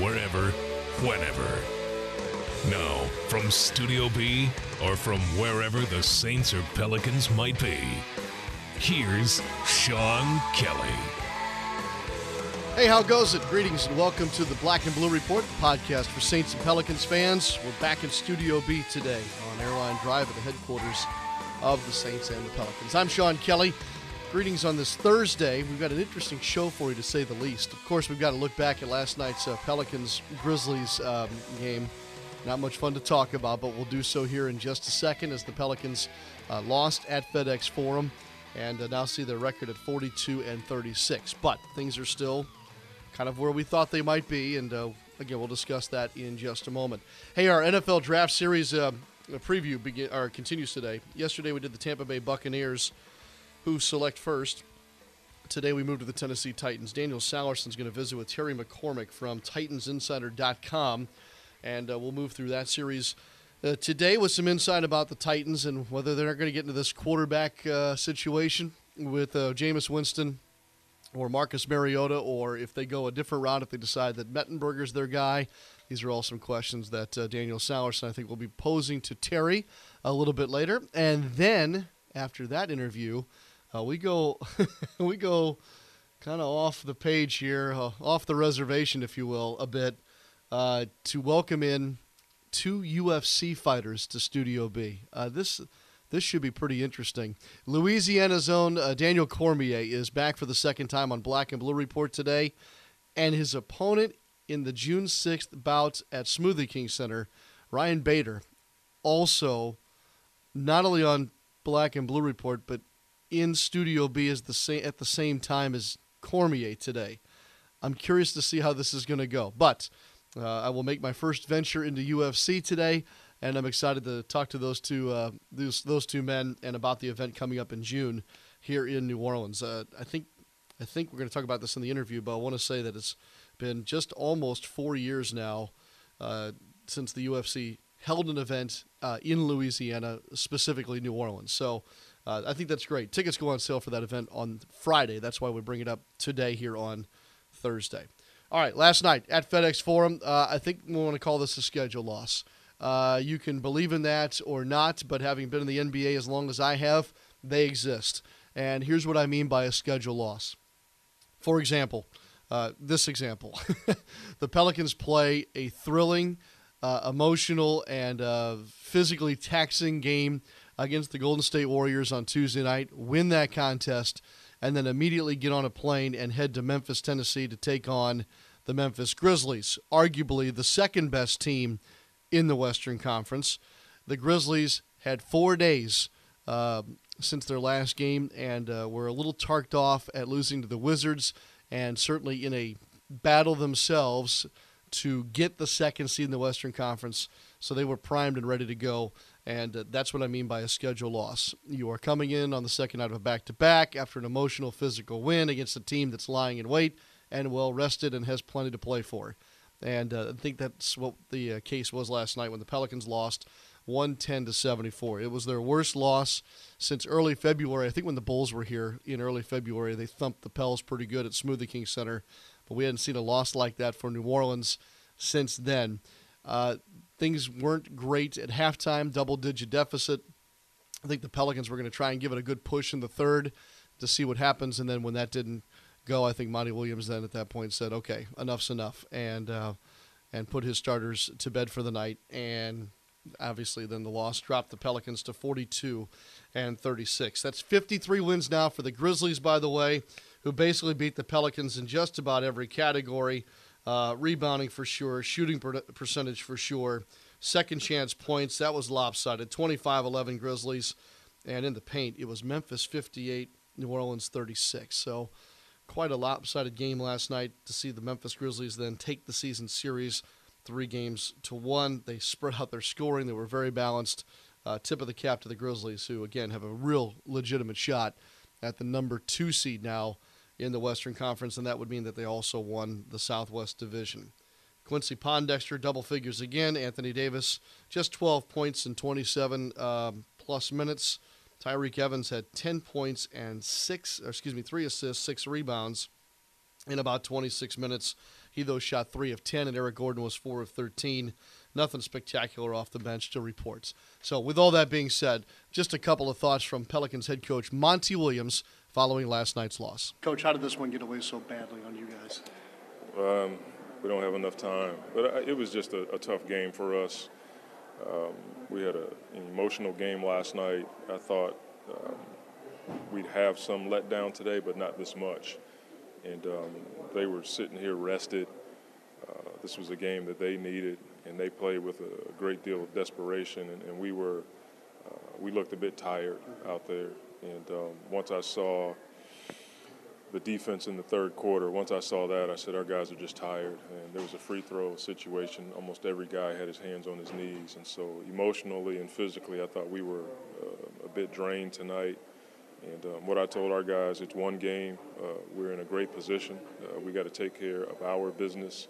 wherever, whenever. Now, from Studio B, or from wherever the Saints or Pelicans might be, here's Sean Kelly. Hey, how goes it? Greetings and welcome to the Black and Blue Report, podcast for Saints and Pelicans fans. We're back in Studio B today on Airline Drive at the headquarters of the Saints and the Pelicans. I'm Sean Kelly. Greetings on this Thursday. We've got an interesting show for you, to say the least. Of course, we've got to look back at last night's Pelicans-Grizzlies game. Not much fun to talk about, but we'll do so here in just a second, as the Pelicans lost at FedEx Forum and now see their record at 42-36. But things are still kind of where we thought they might be, and again, we'll discuss that in just a moment. Hey, our NFL Draft Series continues today. Yesterday we did the Tampa Bay Buccaneers, who select first. Today we move to the Tennessee Titans. Daniel Salerson is going to visit with Terry McCormick from TitansInsider.com, and we'll move through that series today with some insight about the Titans and whether they're going to get into this quarterback situation with Jameis Winston or Marcus Mariota, or if they go a different route, if they decide that Mettenberger's their guy. These are all some questions that Daniel Salerson, I think, will be posing to Terry a little bit later. And then, after that interview, we go kind of off the page here, off the reservation, if you will, a bit, to welcome in two UFC fighters to Studio B. This should be pretty interesting. Louisiana's own Daniel Cormier is back for the second time on Black and Blue Report today, and his opponent in the June 6th bout at Smoothie King Center, Ryan Bader, also not only on Black and Blue Report, but in Studio B at the same time as Cormier today. I'm curious to see how this is going to go, but I will make my first venture into UFC today, and I'm excited to talk to those two men and about the event coming up in June here in New Orleans. I think we're going to talk about this in the interview, but I want to say that it's been just almost 4 years now since the UFC held an event in Louisiana, specifically New Orleans. So I think that's great. Tickets go on sale for that event on Friday. That's why we bring it up today here on Thursday. All right, last night at FedEx Forum, I think we want to call this a schedule loss. You can believe in that or not, but having been in the NBA as long as I have, they exist. And here's what I mean by a schedule loss. For example, the Pelicans play a thrilling, emotional, and physically taxing game against the Golden State Warriors on Tuesday night, win that contest, and then immediately get on a plane and head to Memphis, Tennessee to take on the Memphis Grizzlies, arguably the second best team in the Western Conference. The Grizzlies had 4 days since their last game and were a little tarked off at losing to the Wizards, and certainly in a battle themselves to get the second seed in the Western Conference. So they were primed and ready to go, and that's what I mean by a schedule loss. You are coming in on the second night of a back-to-back after an emotional, physical win against a team that's lying in wait and well-rested and has plenty to play for. And I think that's what the case was last night when the Pelicans lost. 110-74. It was their worst loss since early February. I think when the Bulls were here in early February, they thumped the Pels pretty good at Smoothie King Center, but we hadn't seen a loss like that for New Orleans since then. Things weren't great at halftime, double-digit deficit. I think the Pelicans were going to try and give it a good push in the third to see what happens, and then when that didn't go, I think Monty Williams then at that point said, okay, enough's enough, and put his starters to bed for the night, and obviously then the loss dropped the Pelicans to 42-36. That's 53 wins now for the Grizzlies, by the way, who basically beat the Pelicans in just about every category, rebounding for sure, shooting percentage for sure, second chance points. That was lopsided, 25-11 Grizzlies, and in the paint it was Memphis 58, New Orleans 36. So quite a lopsided game last night to see the Memphis Grizzlies then take the season series 3-1. They spread out their scoring. They were very balanced. Tip of the cap to the Grizzlies, who, again, have a real legitimate shot at the number 2 seed now in the Western Conference, and that would mean that they also won the Southwest Division. Quincy Pondexter, double figures again. Anthony Davis, just 12 points in 27-plus minutes. Tyreke Evans had 10 points and 3 assists, 6 rebounds in about 26 minutes. He, though, shot 3 of 10, and Eric Gordon was 4 of 13. Nothing spectacular off the bench to report. So with all that being said, just a couple of thoughts from Pelicans head coach Monty Williams following last night's loss. Coach, how did this one get away so badly on you guys? We don't have enough time. But it was just a tough game for us. We had an emotional game last night. I thought we'd have some letdown today, but not this much. And they were sitting here rested. This was a game that they needed, and they played with a great deal of desperation. And we looked a bit tired out there. And once I saw the defense in the third quarter, once I saw that, I said, our guys are just tired. And there was a free throw situation. Almost every guy had his hands on his knees. And so emotionally and physically, I thought we were a bit drained tonight. And what I told our guys, it's one game. We're in a great position. We got to take care of our business.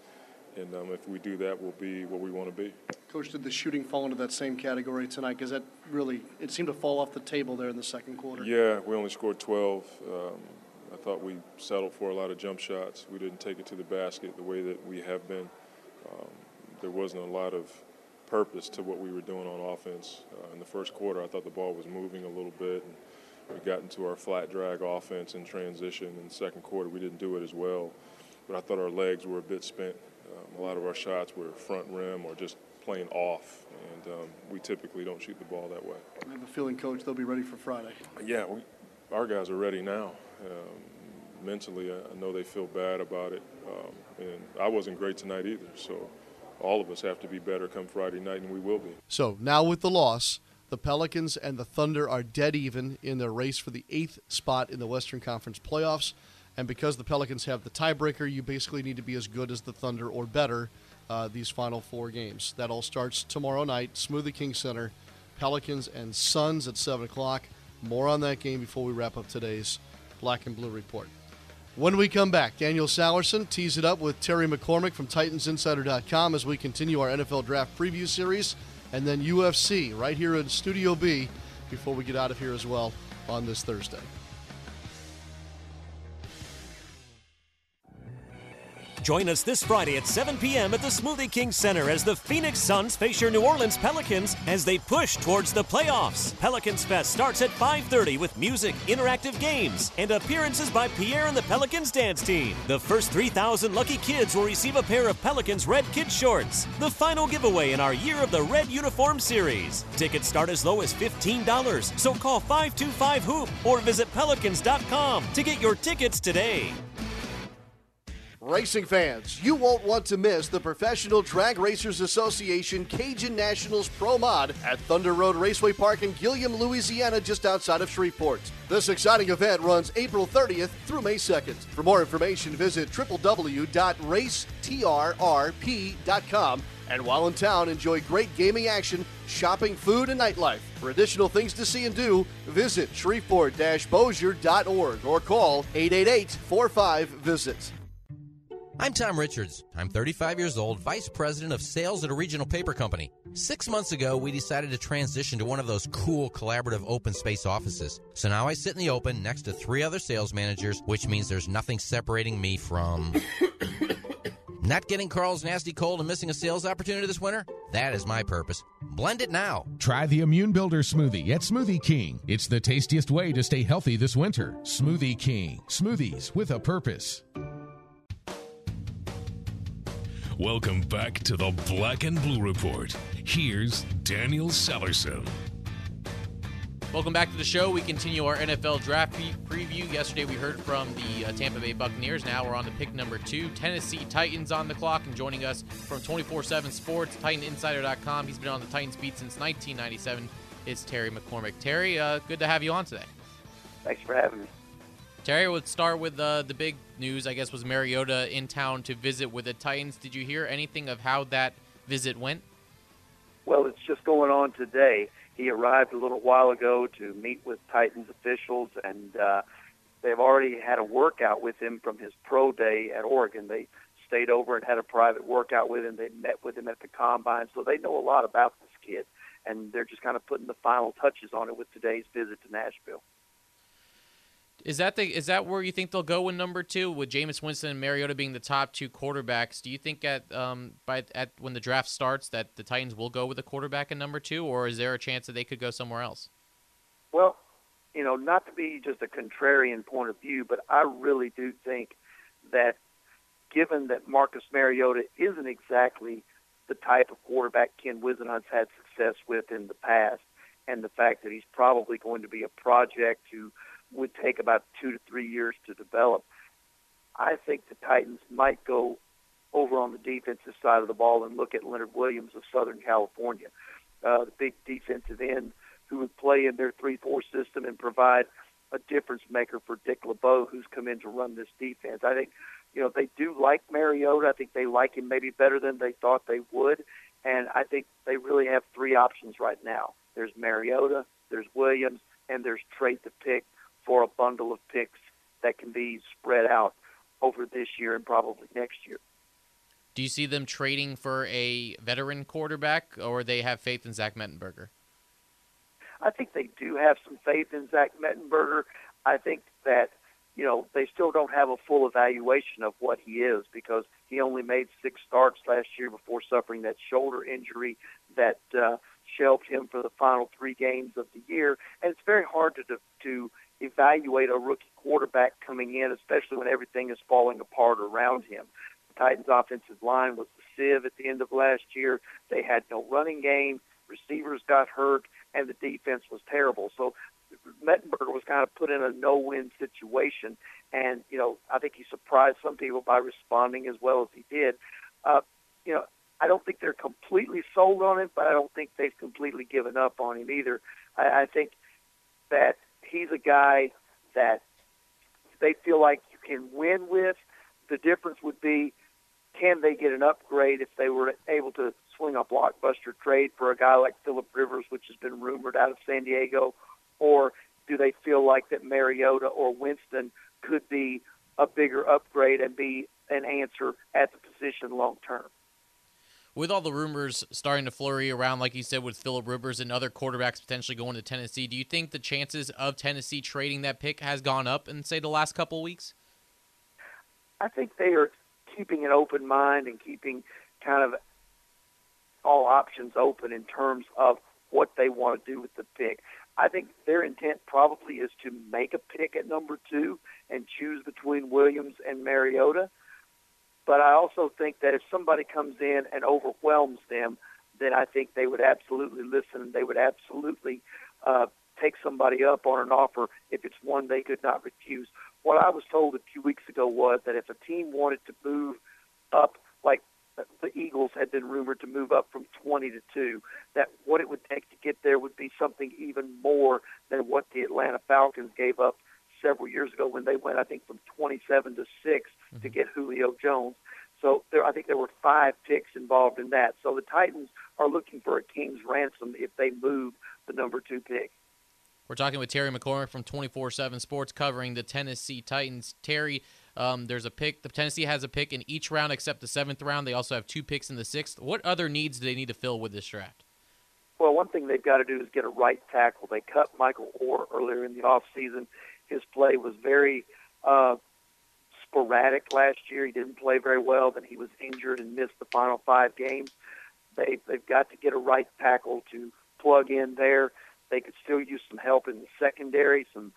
And if we do that, we'll be what we want to be. Coach, did the shooting fall into that same category tonight? Because that really, it seemed to fall off the table there in the second quarter. Yeah, we only scored 12. I thought we settled for a lot of jump shots. We didn't take it to the basket the way that we have been. There wasn't a lot of purpose to what we were doing on offense. In the first quarter, I thought the ball was moving a little bit. And we got into our flat drag offense in transition. In the second quarter, we didn't do it as well. But I thought our legs were a bit spent. A lot of our shots were front rim or just plain off, and we typically don't shoot the ball that way. I have a feeling, Coach, they'll be ready for Friday. Yeah, our guys are ready now. Mentally, I know they feel bad about it, and I wasn't great tonight either, so all of us have to be better come Friday night, and we will be. So now with the loss, the Pelicans and the Thunder are dead even in their race for the 8th spot in the Western Conference playoffs. And because the Pelicans have the tiebreaker, you basically need to be as good as the Thunder or better these final 4 games. That all starts tomorrow night, Smoothie King Center, Pelicans and Suns at 7 o'clock. More on that game before we wrap up today's Black and Blue Report. When we come back, Daniel Salerson tees it up with Terry McCormick from TitansInsider.com as we continue our NFL Draft Preview Series, and then UFC right here in Studio B before we get out of here as well on this Thursday. Join us this Friday at 7 p.m. at the Smoothie King Center as the Phoenix Suns face your New Orleans Pelicans as they push towards the playoffs. Pelicans Fest starts at 5:30 with music, interactive games, and appearances by Pierre and the Pelicans dance team. The first 3,000 lucky kids will receive a pair of Pelicans Red Kid Shorts, the final giveaway in our Year of the Red Uniform series. Tickets start as low as $15, so call 525-HOOP or visit Pelicans.com to get your tickets today. Racing fans, you won't want to miss the Professional Drag Racers Association Cajun Nationals Pro Mod at Thunder Road Raceway Park in Gilliam, Louisiana, just outside of Shreveport. This exciting event runs April 30th through May 2nd. For more information, visit www.racetrrp.com. And while in town, enjoy great gaming action, shopping, food, and nightlife. For additional things to see and do, visit shreveport-bossier.org or call 888-45-VISIT. I'm Tom Richards. I'm 35 years old, Vice President of Sales at a regional paper company. 6 months ago, we decided to transition to one of those cool collaborative open space offices. So now I sit in the open next to three other sales managers, which means there's nothing separating me from... Not getting Carl's nasty cold and missing a sales opportunity this winter? That is my purpose. Blend it now. Try the Immune Builder Smoothie at Smoothie King. It's the tastiest way to stay healthy this winter. Smoothie King. Smoothies with a purpose. Welcome back to the Black and Blue Report. Here's Daniel Salerson. Welcome back to the show. We continue our NFL draft preview. Yesterday we heard from the Tampa Bay Buccaneers. Now we're on the pick number 2. Tennessee Titans on the clock, and joining us from 24/7 Sports, TitansInsider.com. He's been on the Titans beat since 1997. It's Terry McCormick. Terry, good to have you on today. Thanks for having me. Terry, let's start with the big news, I guess, was Mariota in town to visit with the Titans. Did you hear anything of how that visit went? Well, it's just going on today. He arrived a little while ago to meet with Titans officials, and they've already had a workout with him from his pro day at Oregon. They stayed over and had a private workout with him. They met with him at the Combine, so they know a lot about this kid, and they're just kind of putting the final touches on it with today's visit to Nashville. Is that where you think they'll go with number 2, with Jameis Winston and Mariota being the top two quarterbacks? Do you think at when the draft starts that the Titans will go with a quarterback in number 2, or is there a chance that they could go somewhere else? Well, you know, not to be just a contrarian point of view, but I really do think that given that Marcus Mariota isn't exactly the type of quarterback Ken Wisenhunt's had success with in the past, and the fact that he's probably going to be a project who would take about 2 to 3 years to develop, I think the Titans might go over on the defensive side of the ball and look at Leonard Williams of Southern California, the big defensive end who would play in their 3-4 system and provide a difference maker for Dick LeBeau, who's come in to run this defense. I think, you know, they do like Mariota. I think they like him maybe better than they thought they would, and I think they really have three options right now. There's Mariota, there's Williams, and there's trade the pick for a bundle of picks that can be spread out over this year and probably next year. Do you see them trading for a veteran quarterback, or they have faith in Zach Mettenberger? I think they do have some faith in Zach Mettenberger. I think that, you know, they still don't have a full evaluation of what he is because he only made 6 starts last year before suffering that shoulder injury that shelved him for the final 3 games of the year. And it's very hard to evaluate a rookie quarterback coming in, especially when everything is falling apart around him. The Titans' offensive line was the sieve at the end of last year. They had no running game. Receivers got hurt, and the defense was terrible. So Mettenberger was kind of put in a no-win situation, and, you know, I think he surprised some people by responding as well as he did. You know, I don't think they're completely sold on him, but I don't think they've completely given up on him either. I think that he's a guy that they feel like you can win with. The difference would be, can they get an upgrade if they were able to swing a blockbuster trade for a guy like Phillip Rivers, which has been rumored out of San Diego, or do they feel like that Mariota or Winston could be a bigger upgrade and be an answer at the position long term? With all the rumors starting to flurry around, like you said, with Phillip Rivers and other quarterbacks potentially going to Tennessee, do you think the chances of Tennessee trading that pick has gone up in, say, the last couple of weeks? I think they are keeping an open mind and keeping kind of all options open in terms of what they want to do with the pick. I think their intent probably is to make a pick at number 2 and choose between Williams and Mariota. But I also think that if somebody comes in and overwhelms them, then I think they would absolutely listen. They would absolutely take somebody up on an offer if it's one they could not refuse. What I was told a few weeks ago was that if a team wanted to move up, like the Eagles had been rumored to move up from 20 to 2, that what it would take to get there would be something even more than what the Atlanta Falcons gave up several years ago when they went, I think, from 27 to 6 to get Julio Jones. So I think there were 5 picks involved in that. So the Titans are looking for a king's ransom if they move the number 2 pick. We're talking with Terry McCormick from 24/7 Sports covering the Tennessee Titans. Terry, there's a pick. The Tennessee has a pick in each round except the 7th round. They also have 2 picks in the 6th. What other needs do they need to fill with this draft? Well, one thing they've got to do is get a right tackle. They cut Michael Orr earlier in the offseason. His play was very sporadic last year. He didn't play very well. Then he was injured and missed the final 5 games. They've got to get a right tackle to plug in there. They could still use some help in the secondary, some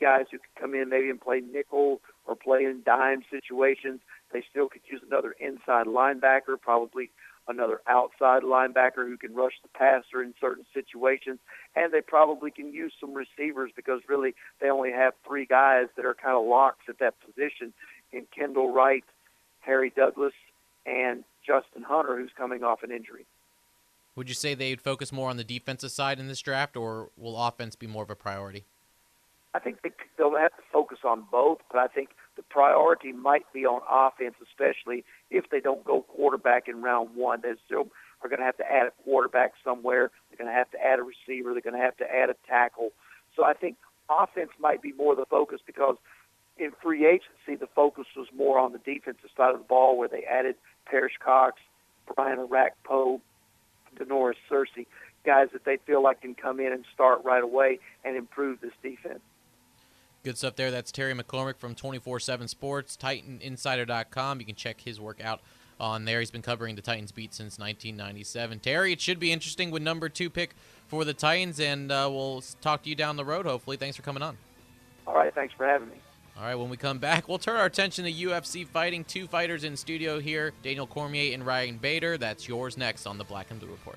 guys who could come in maybe and play nickel or play in dime situations. They still could use another inside linebacker, probably another outside linebacker who can rush the passer in certain situations, and they probably can use some receivers because really they only have 3 guys that are kind of locks at that position in Kendall Wright, Harry Douglas, and Justin Hunter, who's coming off an injury. Would you say they'd focus more on the defensive side in this draft, or will offense be more of a priority? I think they'll have to focus on both, but I think the priority might be on offense, especially if they don't go quarterback in round 1. They still are going to have to add a quarterback somewhere. They're going to have to add a receiver. They're going to have to add a tackle. So I think offense might be more the focus because in free agency, the focus was more on the defensive side of the ball where they added Parrish Cox, Brian Arakpo, Denoris Searcy, guys that they feel like can come in and start right away and improve this defense. Good stuff there. That's Terry McCormick from 24/7 Sports, TitanInsider.com. You can check his work out on there. He's been covering the Titans beat since 1997. Terry, it should be interesting with number 2 pick for the Titans, and we'll talk to you down the road, hopefully. Thanks for coming on. All right, thanks for having me. All right, when we come back, we'll turn our attention to UFC fighting. 2 fighters in studio here, Daniel Cormier and Ryan Bader. That's yours next on the Black and Blue Report.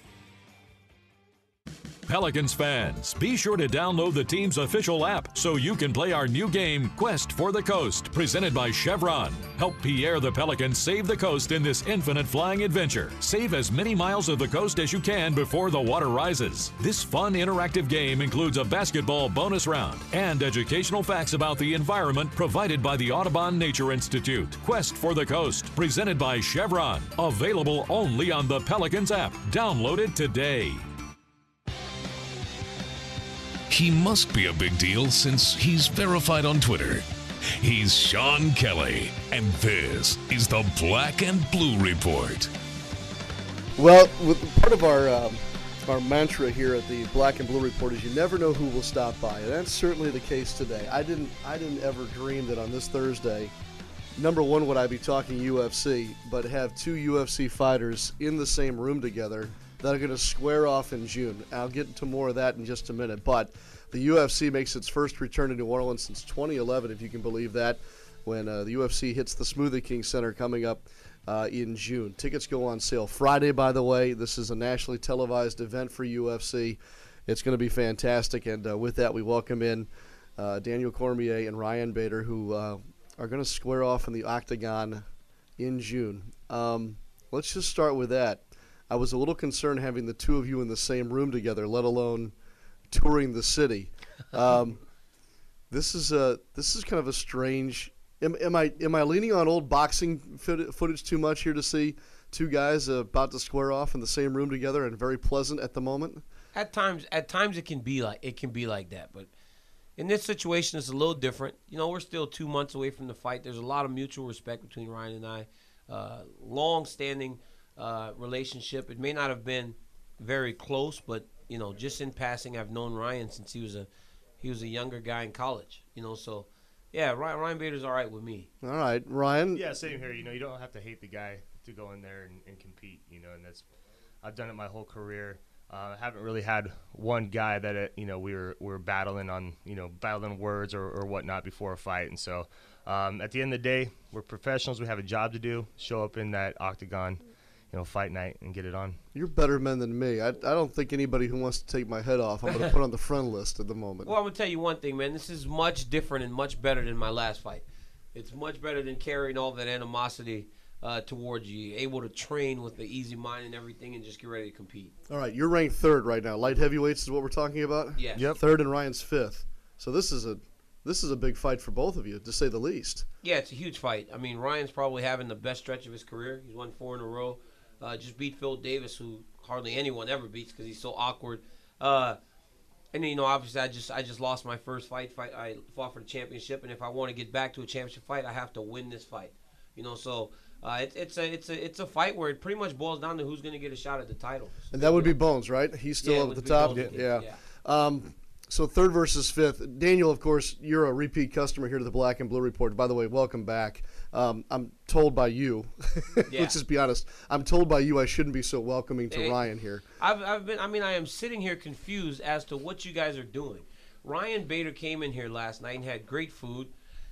Pelicans fans, be sure to download the team's official app so you can play our new game, Quest for the Coast, presented by Chevron. Help Pierre the Pelican save the coast in this infinite flying adventure. Save as many miles of the coast as you can before the water rises. This fun interactive game includes a basketball bonus round and educational facts about the environment provided by the Audubon Nature Institute. Quest for the Coast, presented by Chevron. Available only on the Pelicans app. Download it today. He must be a big deal since he's verified on Twitter. He's Sean Kelly, and this is the Black and Blue Report. Well, part of our mantra here at the Black and Blue Report is you never know who will stop by, and that's certainly the case today. I didn't ever dream that on this Thursday, number one, would I be talking UFC, but have 2 UFC fighters in the same room together that are going to square off in June. I'll get to more of that in just a minute, but the UFC makes its first return to New Orleans since 2011, if you can believe that, when the UFC hits the Smoothie King Center coming up in June. Tickets go on sale Friday, by the way. This is a nationally televised event for UFC. It's going to be fantastic, and with that, we welcome in Daniel Cormier and Ryan Bader, who are going to square off in the Octagon in June. Let's just start with that. I was a little concerned having the 2 of you in the same room together, let alone touring the city. This is kind of a strange. Am I leaning on old boxing footage too much here to see 2 guys about to square off in the same room together and very pleasant at the moment? At times it can be like that, but in this situation it's a little different. You know, we're still 2 months away from the fight. There's a lot of mutual respect between Ryan and I, long-standing. Relationship. It may not have been very close, but you know, just in passing, I've known Ryan since he was a younger guy in college. You know, so yeah, Ryan Bader's all right with me. All right, Ryan. Yeah, same here. You know, you don't have to hate the guy to go in there and compete, you know, and that's, I've done it my whole career. I haven't really had one guy that, you know, we were battling on, you know, battling words or whatnot before a fight. And so at the end of the day, we're professionals. We have a job to do, show up in that octagon, you know, fight night and get it on. You're better men than me. I don't think anybody who wants to take my head off, I'm going to put on the friend list at the moment. Well, I'm going to tell you one thing, man. This is much different and much better than my last fight. It's much better than carrying all that animosity towards you, able to train with the easy mind and everything and just get ready to compete. All right, you're ranked third right now. Light heavyweights is what we're talking about? Yes. Yep. Third and Ryan's fifth. So this is a big fight for both of you, to say the least. Yeah, it's a huge fight. I mean, Ryan's probably having the best stretch of his career. He's won 4 in a row. Just beat Phil Davis, who hardly anyone ever beats because he's so awkward. And, you know, obviously I just lost my first fight. I fought for the championship, and if I want to get back to a championship fight, I have to win this fight. You know, so it's a fight where it pretty much boils down to who's going to get a shot at the title. So, and that would be Bones, right? He's still up at the top. Yeah. So third versus fifth. Daniel, of course, you're a repeat customer here to the Black and Blue Report. By the way, welcome back. I'm told by you, let's just be honest, I'm told by you I shouldn't be so welcoming to Ryan here. I am sitting here confused as to what you guys are doing. Ryan Bader came in here last night and had great food.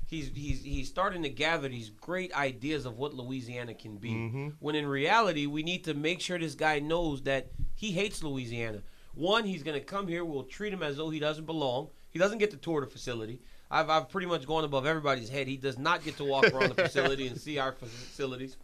He's starting to gather these great ideas of what Louisiana can be. Mm-hmm. When in reality, we need to make sure this guy knows that he hates Louisiana. One, he's going to come here. We'll treat him as though he doesn't belong. He doesn't get to tour the facility. I've pretty much gone above everybody's head. He does not get to walk around the facility and see our facilities.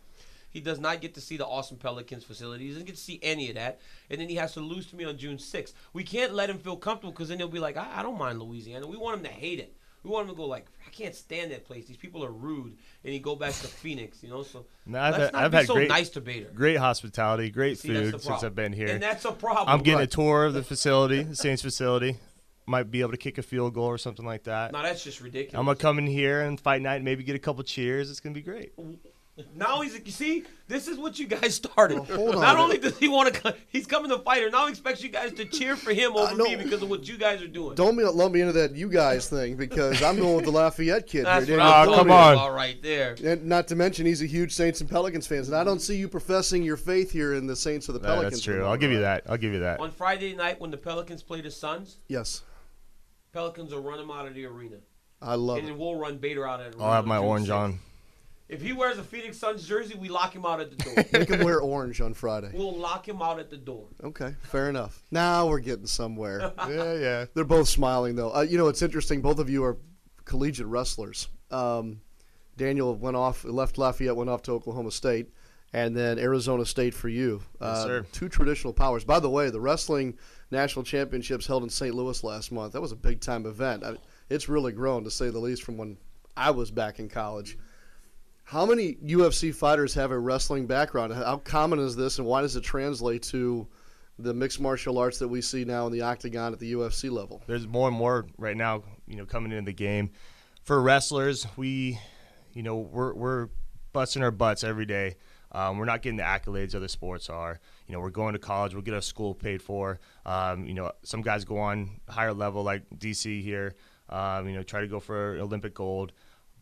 He does not get to see the Austin Pelicans facility. He doesn't get to see any of that. And then he has to lose to me on June 6th. We can't let him feel comfortable because then he'll be like, I don't mind Louisiana. We want him to hate it. We want him to go like, I can't stand that place. These people are rude. And he go back to Phoenix, you know. So I've had to Bader. Great hospitality, great food since I've been here. And that's a problem. I'm getting a tour of the facility, the Saints facility. Might be able to kick a field goal or something like that. No, that's just ridiculous. I'm going to come in here and fight night and maybe get a couple cheers. It's going to be great. Now he's – you see, this is what you guys started. Well, hold on. Not only does he want to – he's coming to fight her. Now he expects you guys to cheer for him over me because of what you guys are doing. Don't lump me into that you guys thing because I'm going with the Lafayette kid. That's here. That's what I'm talking about right there. And not to mention he's a huge Saints and Pelicans fan, and I don't see you professing your faith here in the Saints or the Pelicans. That's true. I'll give you that. I'll give you that. On Friday night when the Pelicans play the Suns, yes, Pelicans will run him out of the arena. I love it. And we'll run Bader out of the arena. I'll have my orange on. If he wears a Phoenix Suns jersey, we lock him out at the door. Make him wear orange on Friday. We'll lock him out at the door. Okay, fair enough. Now we're getting somewhere. Yeah. They're both smiling, though. You know, it's interesting. Both of you are collegiate wrestlers. Daniel left Lafayette, went off to Oklahoma State, and then Arizona State for you. Yes, sir. Two traditional powers. By the way, the wrestling national championships held in St. Louis last month. That was a big-time event. It's really grown, to say the least, from when I was back in college. How many UFC fighters have a wrestling background? How common is this, and why does it translate to the mixed martial arts that we see now in the octagon at the UFC level? There's more and more right now, you know, coming into the game. For wrestlers, we're busting our butts every day. We're not getting the accolades other sports are. You know, we're going to college. We'll get our school paid for. You know, some guys go on higher level like DC here, you know, try to go for Olympic gold.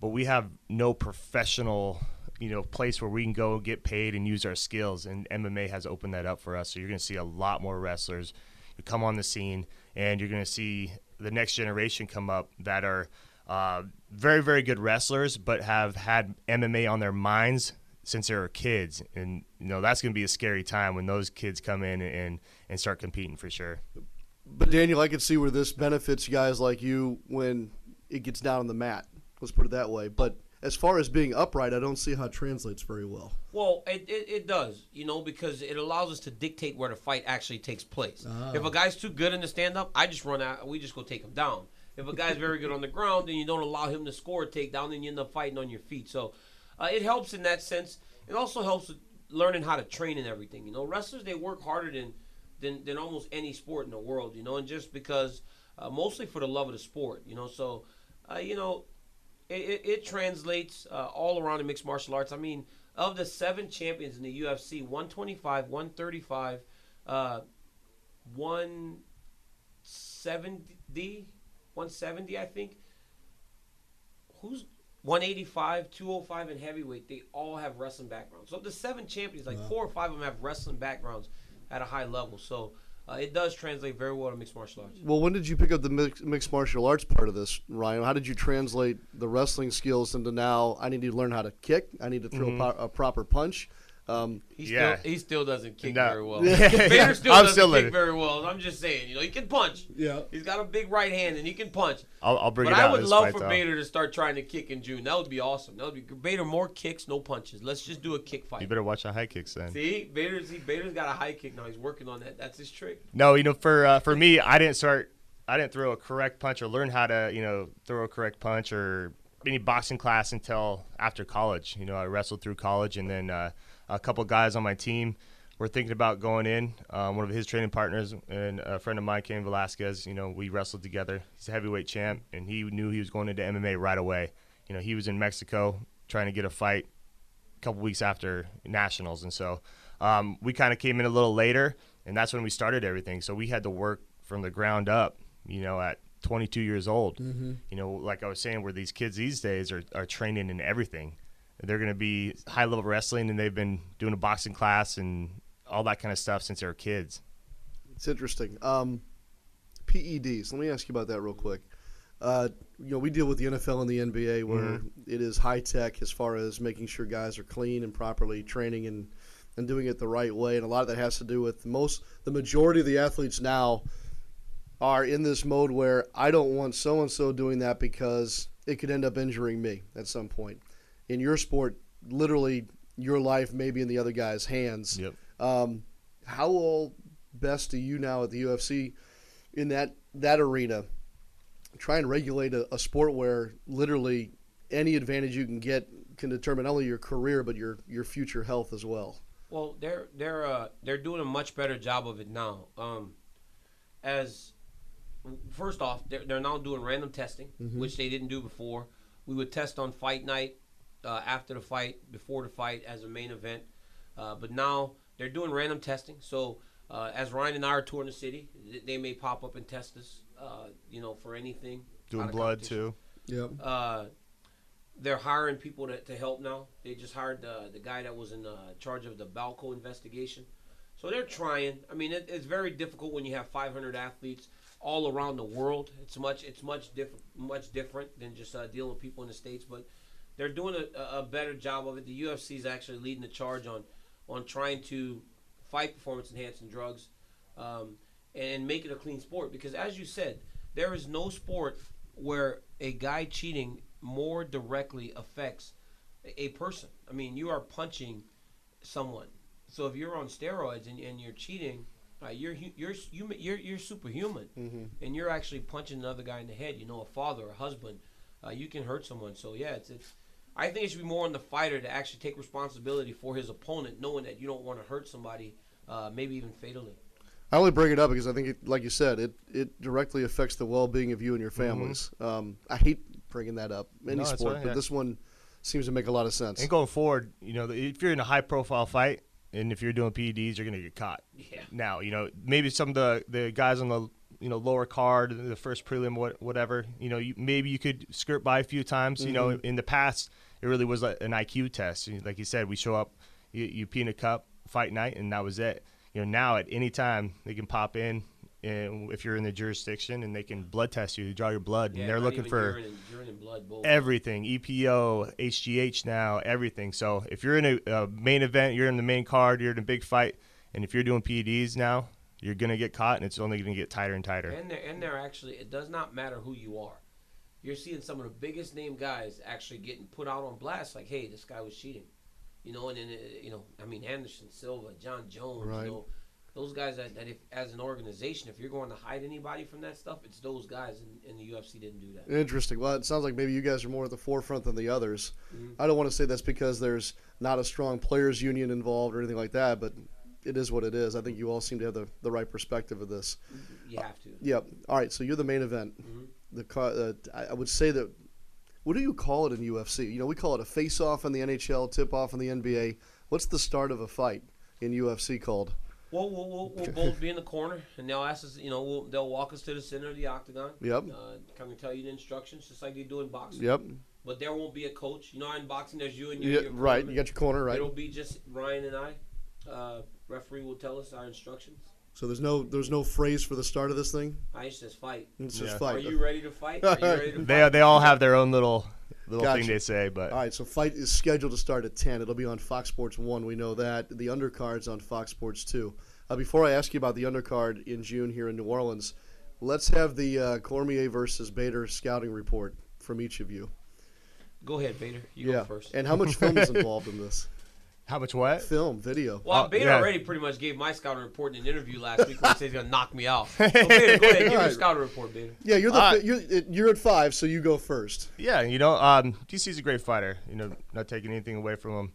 But we have no professional, you know, place where we can go get paid and use our skills. And MMA has opened that up for us. So you're going to see a lot more wrestlers who come on the scene, and you're going to see the next generation come up that are very, very good wrestlers, but have had MMA on their minds since they were kids. And, you know, that's going to be a scary time when those kids come in and start competing for sure. But, Daniel, I can see where this benefits guys like you when it gets down on the mat. Let's put it that way. But as far as being upright, I don't see how it translates very well. Well, it does, you know, because it allows us to dictate where the fight actually takes place. Oh. If a guy's too good in the stand-up, I just run out. We just go take him down. If a guy's very good on the ground and you don't allow him to score a takedown, then you end up fighting on your feet. So it helps in that sense. It also helps with learning how to train and everything. You know, wrestlers, they work harder than almost any sport in the world, you know, and just because mostly for the love of the sport, you know. So, you know, It translates all around in mixed martial arts. I mean, of the 7 champions in the UFC, 125, 135, 170, I think. Who's 185, 205, and heavyweight, they all have wrestling backgrounds. So the seven champions, like four or five of them have wrestling backgrounds at a high level. So it does translate very well to mixed martial arts. Well, when did you pick up the mixed martial arts part of this, Ryan? How did you translate the wrestling skills into now, I need to learn how to kick, I need to throw a proper punch? He still doesn't kick very well. Bader still doesn't kick very well. I'm just saying, you know, he can punch. Yeah, he's got a big right hand and he can punch. I'll bring it out. But I would love for Bader to start trying to kick in June. That would be awesome. That would be Bader, more kicks, no punches. Let's just do a kick fight. You better watch the high kicks then. See, Bader's got a high kick now. He's working on that. That's his trick. No, you know, for me, I didn't throw a correct punch or learn how to, you know, throw a correct punch or any boxing class until after college. You know, I wrestled through college and then. A couple guys on my team were thinking about going in. One of his training partners and a friend of mine, Cain Velasquez, you know, we wrestled together. He's a heavyweight champ, and he knew he was going into MMA right away. You know, he was in Mexico trying to get a fight a couple weeks after Nationals. And so we kind of came in a little later, and that's when we started everything. So we had to work from the ground up, you know, at 22 years old. Mm-hmm. You know, like I was saying, where these kids these days are training in everything. They're going to be high-level wrestling, and they've been doing a boxing class and all that kind of stuff since they were kids. It's interesting. PEDs, let me ask you about that real quick. You know, we deal with the NFL and the NBA where it is high-tech as far as making sure guys are clean and properly training and doing it the right way, and a lot of that has to do with the majority of the athletes now are in this mode where I don't want so-and-so doing that because it could end up injuring me at some point. In your sport, literally your life may be in the other guy's hands. Yep. How all best do you now at the UFC in that arena try and regulate a sport where literally any advantage you can get can determine not only your career but your future health as well? Well, they're doing a much better job of it now. As first off, they're now doing random testing, which they didn't do before. We would test on fight night. After the fight, before the fight, as a main event. But now they're doing random testing. So as Ryan and I are touring the city, they may pop up and test us, you know, for anything. Doing blood, too. Yep. They're hiring people to help now. They just hired the guy that was in charge of the Balco investigation. So they're trying. I mean, it's very difficult when you have 500 athletes all around the world. It's much different than just dealing with people in the States, but they're doing a better job of it. The UFC is actually leading the charge on trying to fight performance-enhancing drugs and make it a clean sport. Because as you said, there is no sport where a guy cheating more directly affects a person. I mean, you are punching someone. So if you're on steroids and you're cheating, you're superhuman, and you're actually punching another guy in the head. You know, a father, a husband. You can hurt someone. So yeah, it's. I think it should be more on the fighter to actually take responsibility for his opponent, knowing that you don't want to hurt somebody, maybe even fatally. I only bring it up because I think, like you said, it directly affects the well-being of you and your families. I hate bringing that up, any sport, but this one seems to make a lot of sense. And going forward, you know, if you're in a high-profile fight and if you're doing PEDs, you're going to get caught. Yeah. Now, you know, maybe some of the guys on the lower card, the first prelim, whatever. You know, maybe you could skirt by a few times. You know, in the past, it really was like an IQ test. Like you said, we show up, you pee in a cup, fight night, and that was it. You know, now at any time they can pop in, and if you're in the jurisdiction, and they can blood test you, draw your blood, and they're looking for urine and blood, everything, EPO, HGH now, everything. So if you're in a main event, you're in the main card, you're in a big fight, and if you're doing PEDs now, you're going to get caught, and it's only going to get tighter and tighter. And they're actually, it does not matter who you are. You're seeing some of the biggest name guys actually getting put out on blast, like, hey, this guy was cheating. You know, and then, you know, I mean, Anderson Silva, John Jones, you know, those guys that if, as an organization, if you're going to hide anybody from that stuff, it's those guys, and the UFC didn't do that. Interesting. Well, it sounds like maybe you guys are more at the forefront than the others. I don't want to say that's because there's not a strong players union involved or anything like that, but it is what it is. I think you all seem to have the right perspective of this. You have to. Yep. Yeah. All right, so you're the main event. I would say that, what do you call it in UFC? You know, we call it a face-off in the NHL, tip-off in the NBA. What's the start of a fight in UFC called? Well, we'll both be in the corner, and they'll ask us, you know, they'll walk us to the center of the octagon. Yep. Kind of tell you the instructions, just like they do in boxing. Yep. But there won't be a coach. You know, in boxing, there's you and your right. You got your corner, right? It'll be just Ryan and I. Referee will tell us our instructions. So there's no phrase for the start of this thing. It's just fight. It's just fight. Are you ready to fight? Are you ready to fight? They all have their own little thing they say. But all right, so fight is scheduled to start at 10. It'll be on Fox Sports 1. We know that. The undercard's on Fox Sports 2. Before I ask you about the undercard in June here in New Orleans, let's have the Cormier versus Bader scouting report from each of you. Go ahead, Bader. You go first. And how much film is involved in this? How much what? Film, video. Well, Bader already pretty much gave my scouting report in an interview last week when he said he's going to knock me out. So, Bader, go ahead. Give your scouting report, Bader. Yeah, you're at 5, so you go first. Yeah, DC's a great fighter. You know, not taking anything away from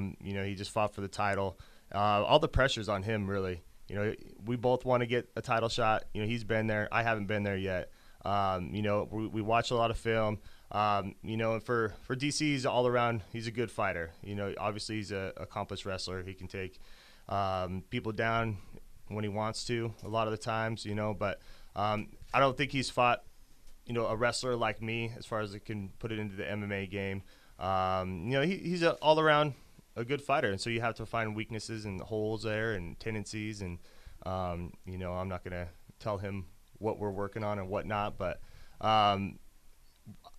him. He just fought for the title. All the pressure's on him, really. You know, we both want to get a title shot. You know, he's been there. I haven't been there yet. We watch a lot of film. And for DC, he's all around. He's a good fighter. You know, obviously he's an accomplished wrestler. He can take people down when he wants to a lot of the times, But I don't think he's fought, a wrestler like me as far as it can put it into the MMA game. He's an all-around a good fighter, and so you have to find weaknesses and holes there and tendencies. And, I'm not going to tell him what we're working on and whatnot, but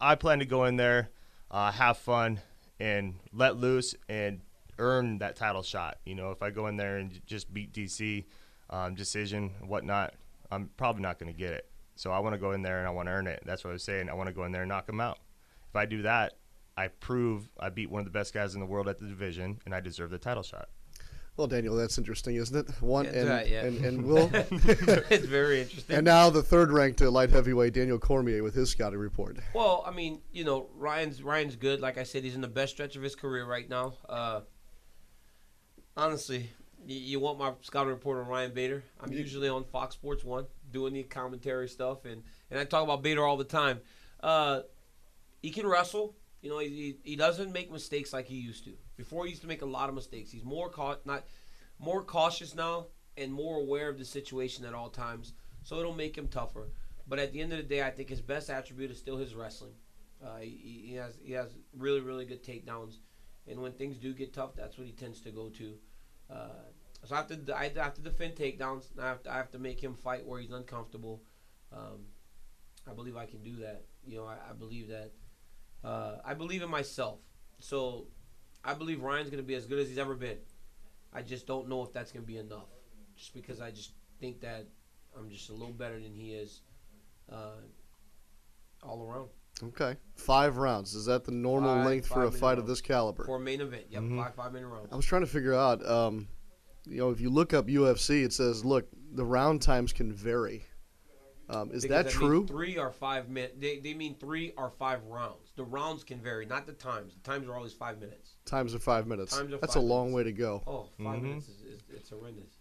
I plan to go in there, have fun, and let loose and earn that title shot. If I go in there and just beat DC, decision and whatnot, I'm probably not going to get it. So I want to go in there and I want to earn it. That's what I was saying. I want to go in there and knock him out. If I do that, I prove I beat one of the best guys in the world at the division, and I deserve the title shot. Well, Daniel, that's interesting, isn't it? And Will. It's very interesting. And now the third-ranked light heavyweight, Daniel Cormier, with his scouting report. Well, I mean, Ryan's good. Like I said, he's in the best stretch of his career right now. Honestly, you want my scouting report on Ryan Bader? I'm usually on Fox Sports 1 doing the commentary stuff, and I talk about Bader all the time. He can wrestle. He doesn't make mistakes like he used to. Before, he used to make a lot of mistakes. He's more cautious now and more aware of the situation at all times, so it'll make him tougher. But at the end of the day, I think his best attribute is still his wrestling. He has really, really good takedowns, and when things do get tough, that's what he tends to go to. So I have to defend takedowns, and I have to make him fight where he's uncomfortable. I believe I can do that. I believe that. I believe in myself. So I believe Ryan's going to be as good as he's ever been. I just don't know if that's going to be enough, just because I just think that I'm just a little better than he is all around. Okay. 5 rounds. Is that the normal length for a fight of this caliber? For a main event. Yep, mm-hmm. 5 minute rounds. I was trying to figure out, if you look up UFC, it says, look, the round times can vary. Is that true? Means 3 or 5 minutes. They mean 3 or 5 rounds. The rounds can vary, not the times. The times are always 5 minutes. Times are 5 minutes. That's a long way to go. Oh, 5 minutes it's horrendous.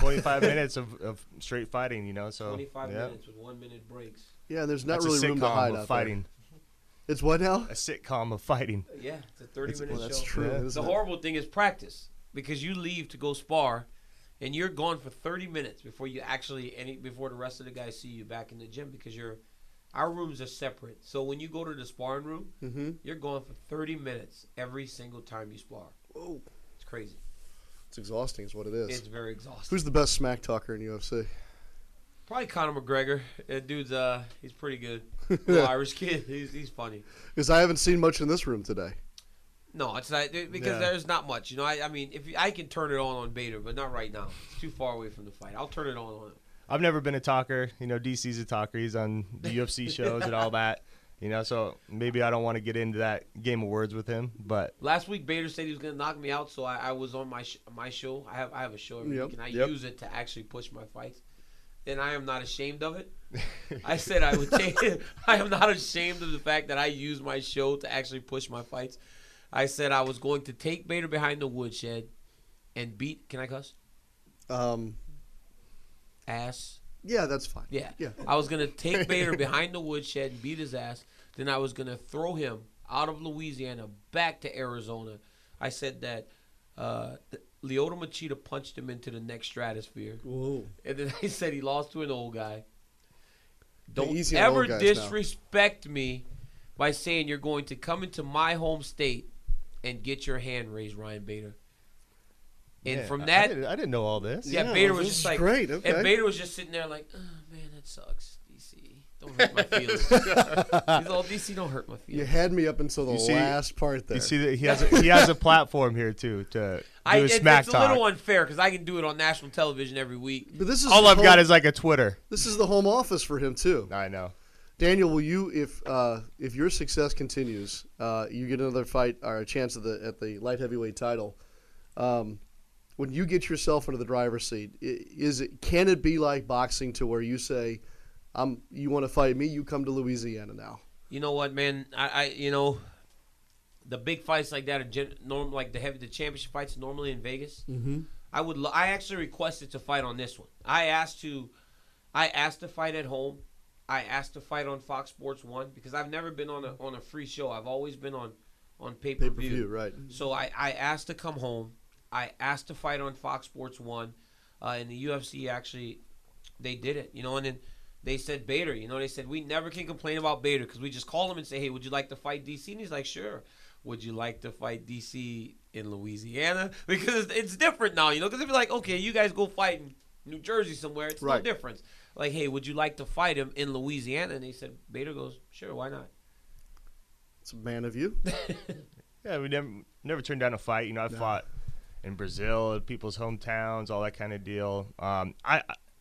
25 minutes of straight fighting, So 25 minutes with 1 minute breaks. Yeah, there's not really room to hide out fighting. There. It's what now? A sitcom of fighting. Yeah, it's a 30-minute show. That's true. Yeah. The horrible thing is practice, because you leave to go spar. And you're gone for 30 minutes before the rest of the guys see you back in the gym, because our rooms are separate. So when you go to the sparring room, you're gone for 30 minutes every single time you spar. Whoa. It's crazy. It's exhausting is what it is. It's very exhausting. Who's the best smack talker in UFC? Probably Conor McGregor. That dude's he's pretty good. Little Irish kid. He's funny. Because I haven't seen much in this room today. No, it's not, because there's not much. I mean, if I can turn it on Bader, but not right now. It's too far away from the fight. I'll turn it on him. I've never been a talker. DC's a talker. He's on the UFC shows and all that. So maybe I don't want to get into that game of words with him. But last week, Bader said he was going to knock me out, so I was on my show. I have a show every week, and I use it to actually push my fights. And I am not ashamed of it. I said I would take it. I am not ashamed of the fact that I use my show to actually push my fights. I said I was going to take Bader behind the woodshed and beat – can I cuss? Ass. Yeah, that's fine. Yeah. I was going to take Bader behind the woodshed and beat his ass. Then I was going to throw him out of Louisiana back to Arizona. I said that Lyoto Machida punched him into the next stratosphere. Whoa. And then I said he lost to an old guy. Don't ever disrespect me by saying you're going to come into my home state and get your hand raised, Ryan Bader. And yeah, from that, I didn't know all this. Yeah, yeah, Bader was just like, great. Okay. And Bader was just sitting there like, oh, man, that sucks. DC, don't hurt my feelings. He's all, DC, don't hurt my feelings. You had me up until the last part there. You see that he has a platform here too to do his smack talk. It's a little unfair because I can do it on national television every week. But this is all I've got is like a Twitter. This is the home office for him too. I know. Daniel, will you, if your success continues, you get another fight or a chance at the light heavyweight title. When you get yourself into the driver's seat, can it be like boxing to where you say, you want to fight me? You come to Louisiana now." You know what, man? I the big fights like that are normal, like the championship fights normally in Vegas. Mm-hmm. I actually requested to fight on this one. I asked to fight at home. I asked to fight on Fox Sports 1 because I've never been on a free show. I've always been on pay-per-view, right? So I asked to come home. I asked to fight on Fox Sports 1, and the UFC actually, they did it, and then they said Bader, they said, we never can complain about Bader because we just call him and say, hey, would you like to fight DC? And he's like, sure. Would you like to fight DC in Louisiana? Because it's different now, because if you're like, okay, you guys go fight in New Jersey somewhere, it's no difference. Like, hey, would you like to fight him in Louisiana? And they said, Bader goes, sure, why not? It's a man of you. Yeah, we never turned down a fight. I fought in Brazil, people's hometowns, all that kind of deal.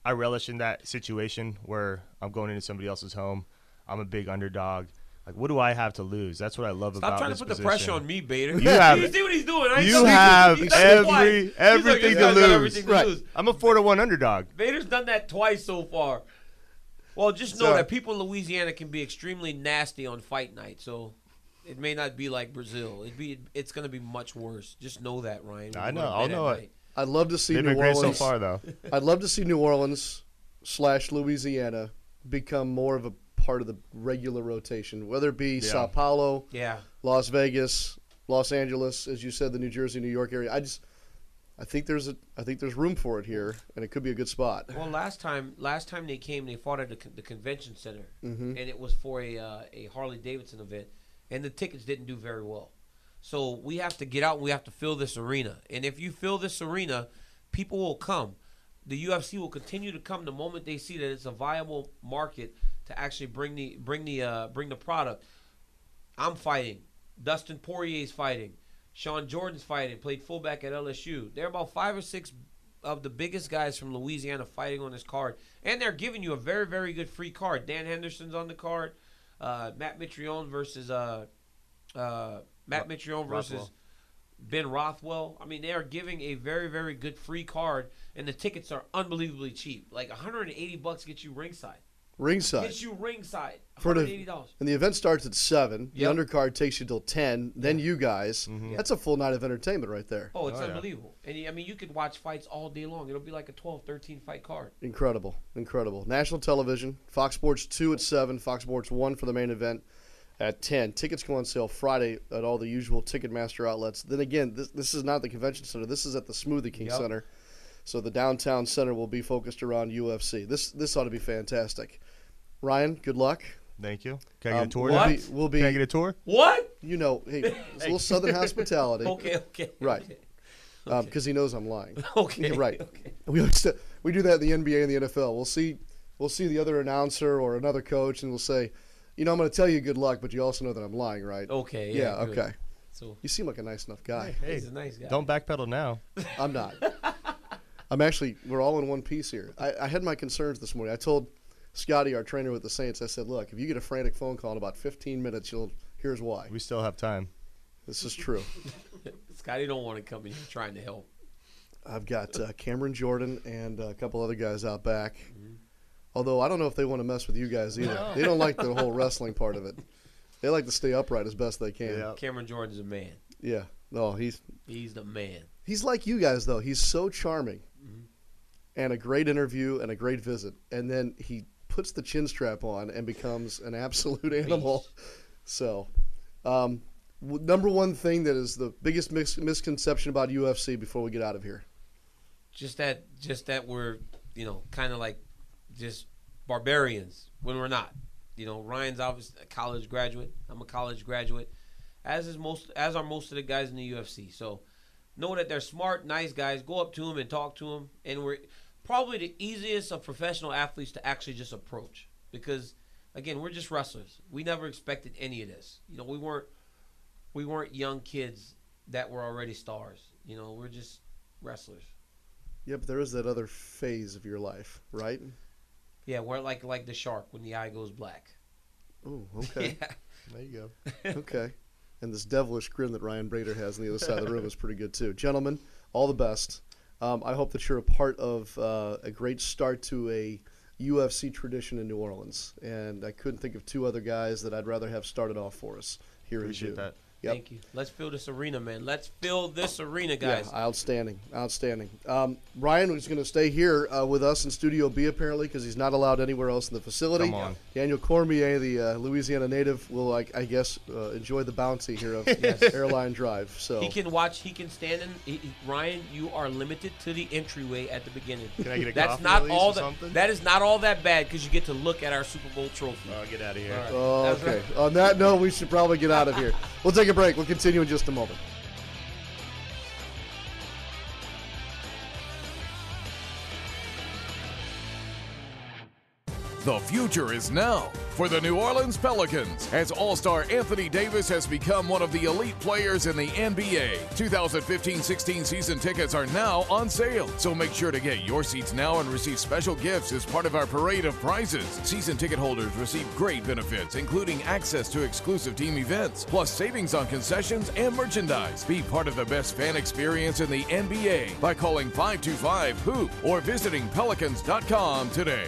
I relish in that situation where I'm going into somebody else's home. I'm a big underdog. Like, what do I have to lose? That's what I love about this position. Stop trying to put the pressure on me, Bader. You see what he's doing. You have everything to lose. Right. I'm a 4-1 underdog. Bader's done that twice so far. Well, just know that people in Louisiana can be extremely nasty on fight night, so it may not be like Brazil. It's going to be much worse. Just know that, Ryan. I know. I'll know it. I'd love to see New Orleans. So far, though. I'd love to see New Orleans / Louisiana become more of a part of the regular rotation, whether it be Sao Paulo, Las Vegas, Los Angeles, as you said, the New Jersey, New York area. I think there's room for it here, and it could be a good spot. Well, last time they came, they fought at the convention center, mm-hmm. and it was for a Harley Davidson event, and the tickets didn't do very well. So we have to get out and we have to fill this arena. And if you fill this arena, people will come. The UFC will continue to come the moment they see that it's a viable market to actually bring the product. I'm fighting. Dustin Poirier's fighting. Sean Jordan's fighting. Played fullback at LSU. There are about 5 or 6 of the biggest guys from Louisiana fighting on this card. And they're giving you a very, very good free card. Dan Henderson's on the card. Matt Mitrione versus Ben Rothwell. I mean, they are giving a very, very good free card, and the tickets are unbelievably cheap. Like $180 gets you ringside. Ringside. Gets you ringside. $180. And the event starts at 7. Yep. The undercard takes you till 10. Then you guys. Mm-hmm. That's a full night of entertainment right there. Oh, it's unbelievable. Yeah. And I mean, you could watch fights all day long. It'll be like a 12, 13 fight card. Incredible, incredible. National television, Fox Sports 2 at 7, Fox Sports 1 for the main event. At 10, tickets go on sale Friday at all the usual Ticketmaster outlets. Then again, this is not the convention center. This is at the Smoothie King Center. So the downtown center will be focused around UFC. This ought to be fantastic. Ryan, good luck. Thank you. Can I get a tour? Can I get a tour? What? Hey, it's a little Southern hospitality. Okay. Right. Because he knows I'm lying. Okay. Yeah, right. Okay. We do that in the NBA and the NFL. We'll see the other announcer or another coach, and we'll say, I'm going to tell you good luck, but you also know that I'm lying, right? Okay. Yeah, okay. So, you seem like a nice enough guy. Hey, he's a nice guy. Don't backpedal now. I'm not. I'm actually, we're all in one piece here. I had my concerns this morning. I told Scotty, our trainer with the Saints, I said, look, if you get a frantic phone call in about 15 minutes, here's why. We still have time. This is true. Scotty don't want to come in here trying to help. I've got Cameron Jordan and a couple other guys out back. Mm-hmm. Although I don't know if they want to mess with you guys either. No. They don't like the whole wrestling part of it. They like to stay upright as best they can. Yeah. Cameron Jordan's a man. Yeah. No, he's the man. He's like you guys, though. He's so charming. Mm-hmm. And a great interview and a great visit. And then he puts the chin strap on and becomes an absolute animal. So, number one thing that is the biggest misconception about UFC before we get out of here. Just that we're, kind of like, just barbarians when we're not. You know, Ryan's obviously a college graduate. I'm a college graduate, as are most of the guys in the UFC. So know that they're smart, nice guys. Go up to them and talk to them. And we're probably the easiest of professional athletes to actually just approach because, again, we're just wrestlers. We never expected any of this. You know, we weren't young kids that were already stars. You know, we're just wrestlers. Yeah, but there is that other phase of your life, right? Yeah, we're like the shark when the eye goes black. Oh, okay. Yeah. There you go. Okay. And this devilish grin that Ryan Bader has on the other side of the room is pretty good, too. Gentlemen, all the best. I hope that you're a part of a great start to a UFC tradition in New Orleans. And I couldn't think of two other guys that I'd rather have started off for us here as you. Appreciate that. Yep. Thank you. Let's fill this arena, man. Let's fill this arena, guys. Yeah, outstanding. Outstanding. Ryan was going to stay here with us in Studio B, apparently, because he's not allowed anywhere else in the facility. Come on. Daniel Cormier, the Louisiana native, will, I guess, enjoy the bounty here of Airline Drive. So he can watch. He can stand in. Ryan, you are limited to the entryway at the beginning. Can I get a coffee at least or something? That is not all that bad because you get to look at our Super Bowl trophy. Oh, get out of here. Right. Oh, okay. Right. On that note, we should probably get out of here. We'll take a break. We'll continue in just a moment. The future is now for the New Orleans Pelicans as All-Star Anthony Davis has become one of the elite players in the NBA. 2015-16 season tickets are now on sale, so make sure to get your seats now and receive special gifts as part of our parade of prizes. Season ticket holders receive great benefits, including access to exclusive team events, plus savings on concessions and merchandise. Be part of the best fan experience in the NBA by calling 525-HOOP or visiting pelicans.com today.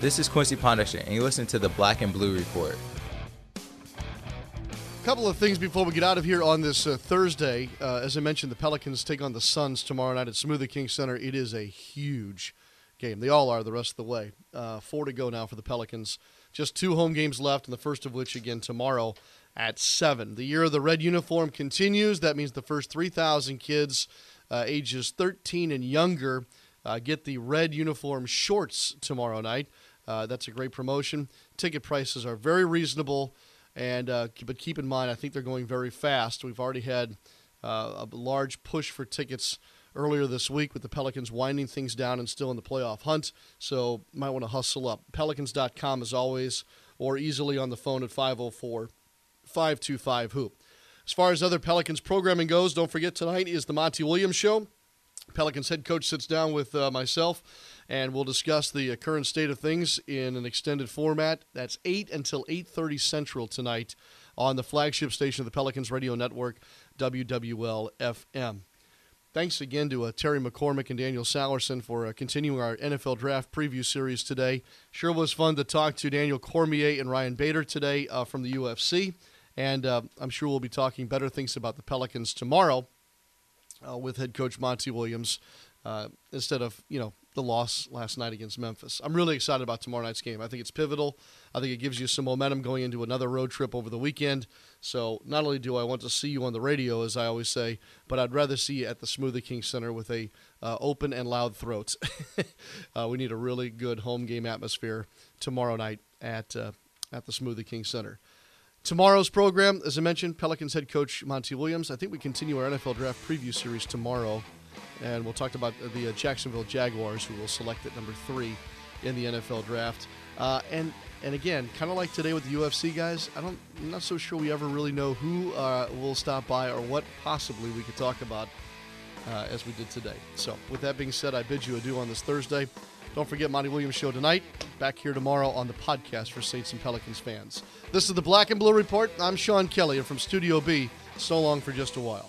This is Quincy Pondexter, and you're listening to the Black and Blue Report. A couple of things before we get out of here on this Thursday. As I mentioned, the Pelicans take on the Suns tomorrow night at Smoothie King Center. It is a huge game. They all are the rest of the way. 4 to go now for the Pelicans. Just 2 home games left, and the first of which, again, tomorrow at 7. The year of the red uniform continues. That means the first 3,000 kids ages 13 and younger get the red uniform shorts tomorrow night. That's a great promotion. Ticket prices are very reasonable, and but keep in mind, I think they're going very fast. We've already had a large push for tickets earlier this week with the Pelicans winding things down and still in the playoff hunt, so might want to hustle up. Pelicans.com, as always, or easily on the phone at 504-525-HOOP. As far as other Pelicans programming goes, don't forget tonight is the Monty Williams Show. Pelicans head coach sits down with myself, and we'll discuss the current state of things in an extended format. That's 8 until 8:30 Central tonight on the flagship station of the Pelicans Radio Network, WWL-FM. Thanks again to Terry McCormick and Daniel Salerson for continuing our NFL Draft Preview Series today. Sure was fun to talk to Daniel Cormier and Ryan Bader today from the UFC, and I'm sure we'll be talking better things about the Pelicans tomorrow. With head coach Monty Williams instead of, you know, the loss last night against Memphis. I'm really excited about tomorrow night's game. I think it's pivotal. I think it gives you some momentum going into another road trip over the weekend. So not only do I want to see you on the radio, as I always say, but I'd rather see you at the Smoothie King Center with a open and loud throat. We need a really good home game atmosphere tomorrow night at the Smoothie King Center. Tomorrow's program, as I mentioned, Pelicans head coach Monty Williams. I think we continue our NFL Draft Preview Series tomorrow, and we'll talk about the Jacksonville Jaguars, who will select at number 3 in the NFL Draft. And again, kind of like today with the UFC guys, I'm not so sure we ever really know who will stop by or what possibly we could talk about as we did today. So with that being said, I bid you adieu on this Thursday. Don't forget Monty Williams Show tonight. Back here tomorrow on the podcast for Saints and Pelicans fans. This is the Black and Blue Report. I'm Sean Kelly, and from Studio B, so long for just a while.